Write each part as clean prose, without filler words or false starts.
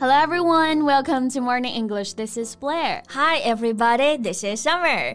Hello everyone, welcome to Morning English. This is Blair. Hi everybody, this is Summer.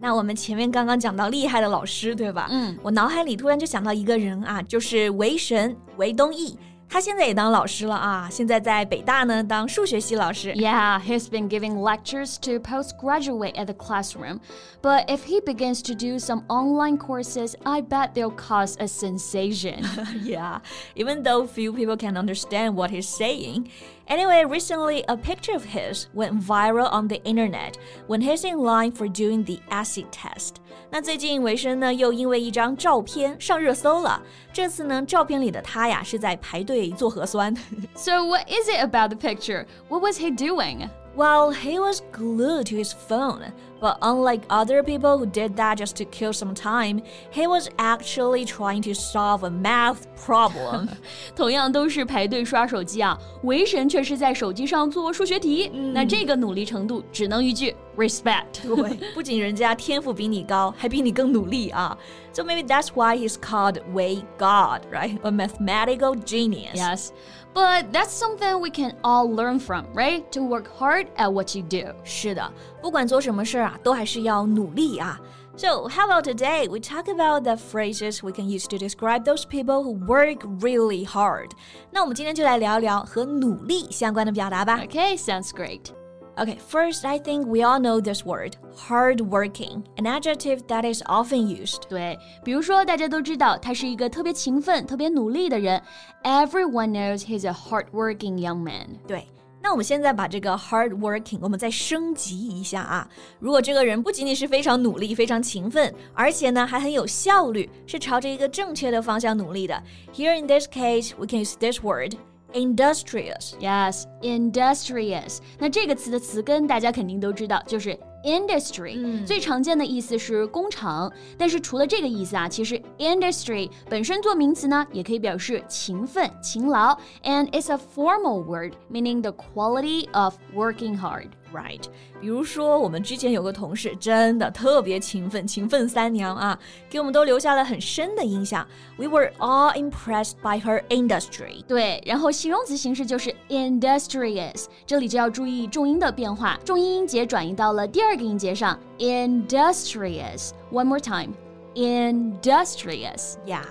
那我们前面刚刚讲到厉害的老师，对吧？我脑海里突然就想到一个人啊，就是韦神韦东奕。他现在也当老师了啊，现在在北大呢当数学系老师。Yeah, he's been giving lectures to postgraduate at the classroom. But if he begins to do some online courses, I bet they'll cause a sensation. Yeah, even though few people can understand what he's saying. Anyway, recently a picture of his went viral on the internet when he's in line for doing the acid test. 那最近韦神呢又因为一张照片上热搜了。这次呢照片里的他呀是在排队做核酸。So what is it about the picture? What was he doing? Well, he was glued to his phone. But unlike other people who did that just to kill some time, he was actually trying to solve a math problem. 同样都是排队刷手机啊，韦神却是在手机上做数学题。那这个努力程度只能一句 respect. 对，不仅人家天赋比你高，还比你更努力啊。So maybe that's why he's called Wei God, right? A mathematical genius. Yes, but that's something we can all learn from, right? To work hard at what you do. 是的，不管做什么事啊，都还是要努力啊。So how about today? We talk about the phrases we can use to describe those people who work really hard. 那我们今天就来聊聊和努力相关的表达吧。Okay, sounds great.Okay, first, I think we all know this word, hardworking, an adjective that is often used. 对，比如说大家都知道他是一个特别勤奋、特别努力的人。Everyone knows he's a hardworking young man. 对，那我们现在把这个 hardworking 我们再升级一下啊。如果这个人不仅仅是非常努力、非常勤奋，而且呢还很有效率，是朝着一个正确的方向努力的。Here in this case, we can use this word.Industrious. Yes, industrious. 那这个词的词根大家肯定都知道，就是industry、最常见的意思是工厂，但是除了这个意思啊，其实 industry 本身做名词呢，也可以表示勤奋、勤劳。And it's a formal word meaning the quality of working hard. Right. 比如说我们之前有个同事真的特别勤奋，勤奋三娘啊，给我们都留下了很深的印象。We were all impressed by her industry. 对，然后形容词形式就是 industrious， 这里就要注意重音的变化，重音音节转移到了第二个音节上 industrious. One more time, industrious. Yeah,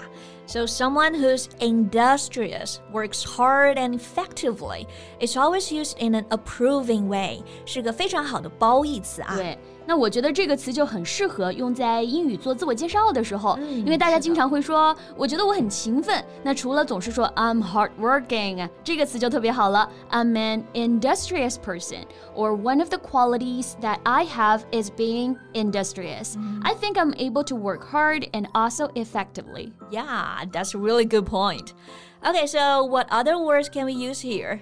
so someone who's industrious works hard and effectively. It's always used in an approving way. 是个非常好的褒义词啊。对，那我觉得这个词就很适合用在英语做自我介绍的时候，因为大家经常会说我觉得我很勤奋，那除了总是说 I'm hardworking 这个词就特别好了。 I'm an industrious person, or one of the qualities that I have is being industrious. I think I'm able to work hard and also effectively. Yeah, that's a really good point. Okay, so what other words can we use here?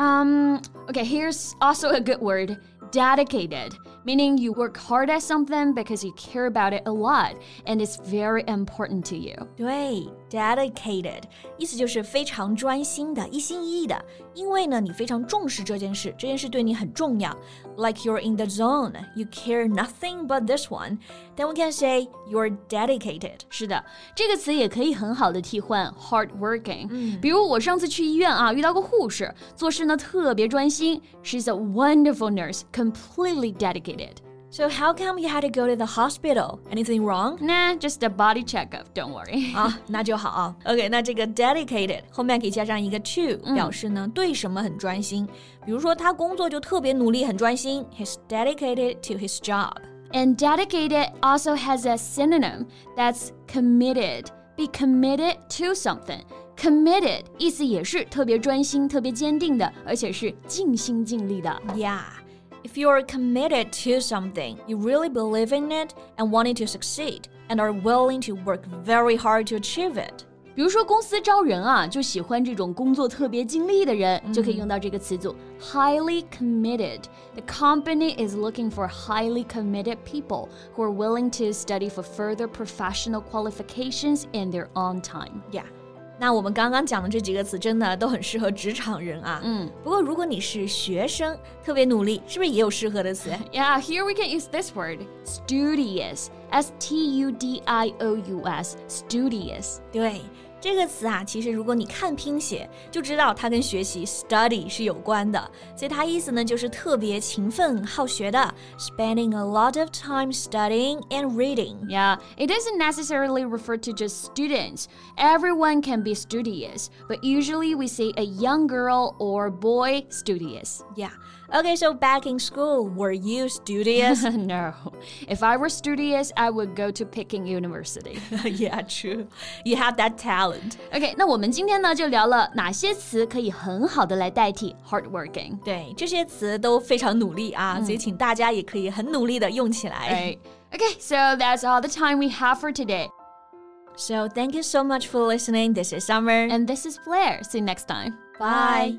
Okay, here's also a good word, dedicated.Meaning you work hard at something because you care about it a lot, and it's very important to you. 对 dedicated 意思就是非常专心的，一心一意的，因为呢你非常重视这件事，这件事对你很重要。Like you're in the zone, you care nothing but this one. Then we can say you're dedicated. 是的，这个词也可以很好的替换 hardworking、比如我上次去医院啊，遇到个护士，做事呢特别专心。She's a wonderful nurse, completely dedicated.So how come you had to go to the hospital? Anything wrong? Nah, just a body checkup, don't worry. 啊，那就好啊。OK, 那这个 dedicated 后面可以加上一个 to、表示呢对什么很专心。比如说他工作就特别努力，很专心。He's dedicated to his job. And dedicated also has a synonym that's committed. Be committed to something.Committed 意思也是特别专心，特别坚定的，而且是尽心尽力的。Yeah.If you are committed to something, you really believe in it and want it to succeed, and are willing to work very hard to achieve it. 比如说公司招人啊，就喜欢这种工作特别尽力的人，就可以用到这个词组 highly committed. The company is looking for highly committed people who are willing to study for further professional qualifications in their own time. Yeah.那我们刚刚讲的这几个词真的都很适合职场人啊。不过如果你是学生，特别努力，是不是也有适合的词？ Yeah, here we can use this word, studious. S-T-U-D-I-O-U-S, studious. 对，这个词啊，其实如果你看拼写就知道它跟学习 study 是有关的，所以它意思呢就是特别勤奋好学的 spending a lot of time studying and reading. Yeah, it doesn't necessarily refer to just students. Everyone can be studious, but usually we say a young girl or boy studious. Yeah. Okay, so back in school, were you studious? No. If I were studious, I would go to Peking University. Yeah, true. You have that talent.OK, 那我们今天呢就聊了哪些词可以很好的来代替 hardworking. 对，这些词都非常努力啊，所以请大家也可以很努力的用起来。OK, so that's all the time we have for today. So thank you so much for listening. This is Summer. And this is Blair. See you next time. Bye.